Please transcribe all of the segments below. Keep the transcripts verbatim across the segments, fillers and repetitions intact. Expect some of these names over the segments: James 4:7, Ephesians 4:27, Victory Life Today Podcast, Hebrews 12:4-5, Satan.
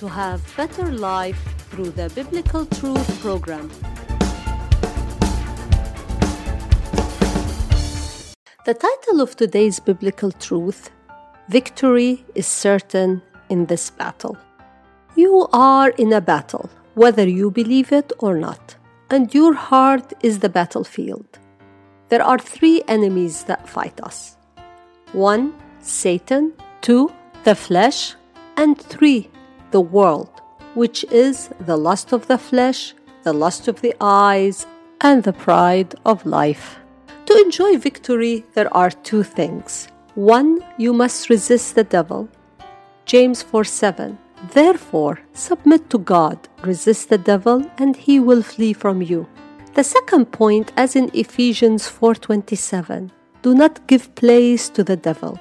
to have better life through the Biblical Truth program. The title of today's Biblical Truth, Victory is Certain in This Battle. You are in a battle, whether you believe it or not, and your heart is the battlefield. There are three enemies that fight us. One, Satan. Two, the flesh. And three, the world, which is the lust of the flesh, the lust of the eyes, and the pride of life. To enjoy victory, there are two things. One, you must resist the devil. James four seven. Therefore, submit to God, resist the devil, and he will flee from you. The second point, as in Ephesians four twenty-seven, do not give place to the devil.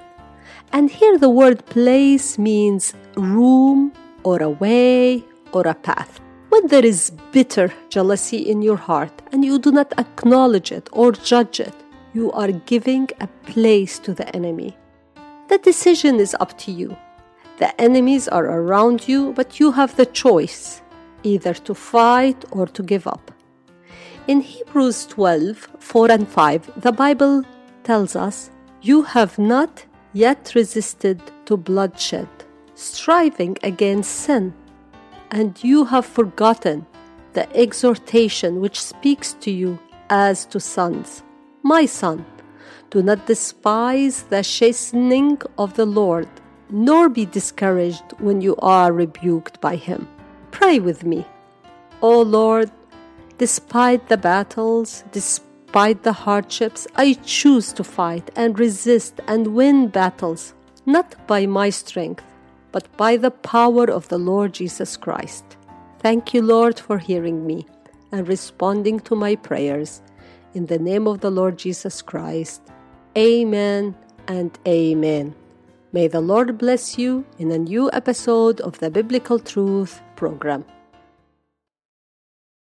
And here the word place means room or a way or a path. When there is bitter jealousy in your heart and you do not acknowledge it or judge it, you are giving a place to the enemy. The decision is up to you. The enemies are around you, but you have the choice, either to fight or to give up. In Hebrews twelve four and five, the Bible tells us, "You have not yet resisted to bloodshed, striving against sin, and you have forgotten the exhortation which speaks to you as to sons. My son, do not despise the chastening of the Lord, nor be discouraged when you are rebuked by him." Pray with me. O Lord, despite the battles, despite Despite the hardships, I choose to fight and resist and win battles, not by my strength, but by the power of the Lord Jesus Christ. Thank you, Lord, for hearing me and responding to my prayers. In the name of the Lord Jesus Christ, amen and amen. May the Lord bless you in a new episode of the Biblical Truth program.